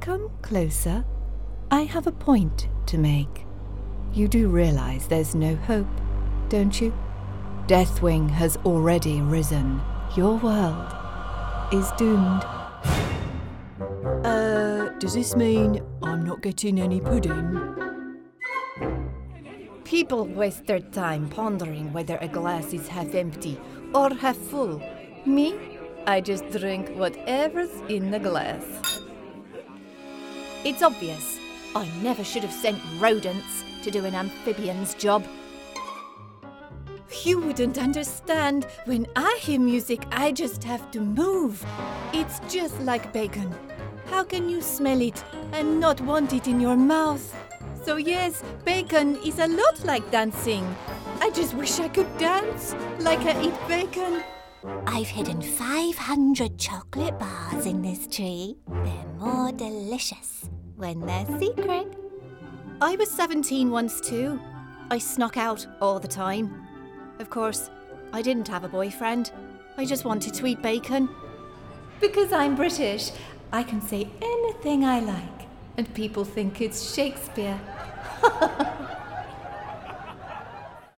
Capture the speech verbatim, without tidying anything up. Come closer. I have a point to make. You do realize there's no hope, don't you? Deathwing has already risen. Your world is doomed. Uh, does this mean I'm not getting any pudding? People waste their time pondering whether a glass is half empty or half full. Me? I just drink whatever's in the glass. It's obvious. I never should have sent rodents to do an amphibian's job. You wouldn't understand. When I hear music, I just have to move. It's just like bacon. How can you smell it and not want it in your mouth? So yes, bacon is a lot like dancing. I just wish I could dance like I eat bacon. I've hidden five hundred chocolate bars in this tree. They're more delicious when they're secret. I was seventeen once too. I snuck out all the time. Of course, I didn't have a boyfriend. I just wanted to eat bacon. Because I'm British, I can say anything I like, and people think it's Shakespeare.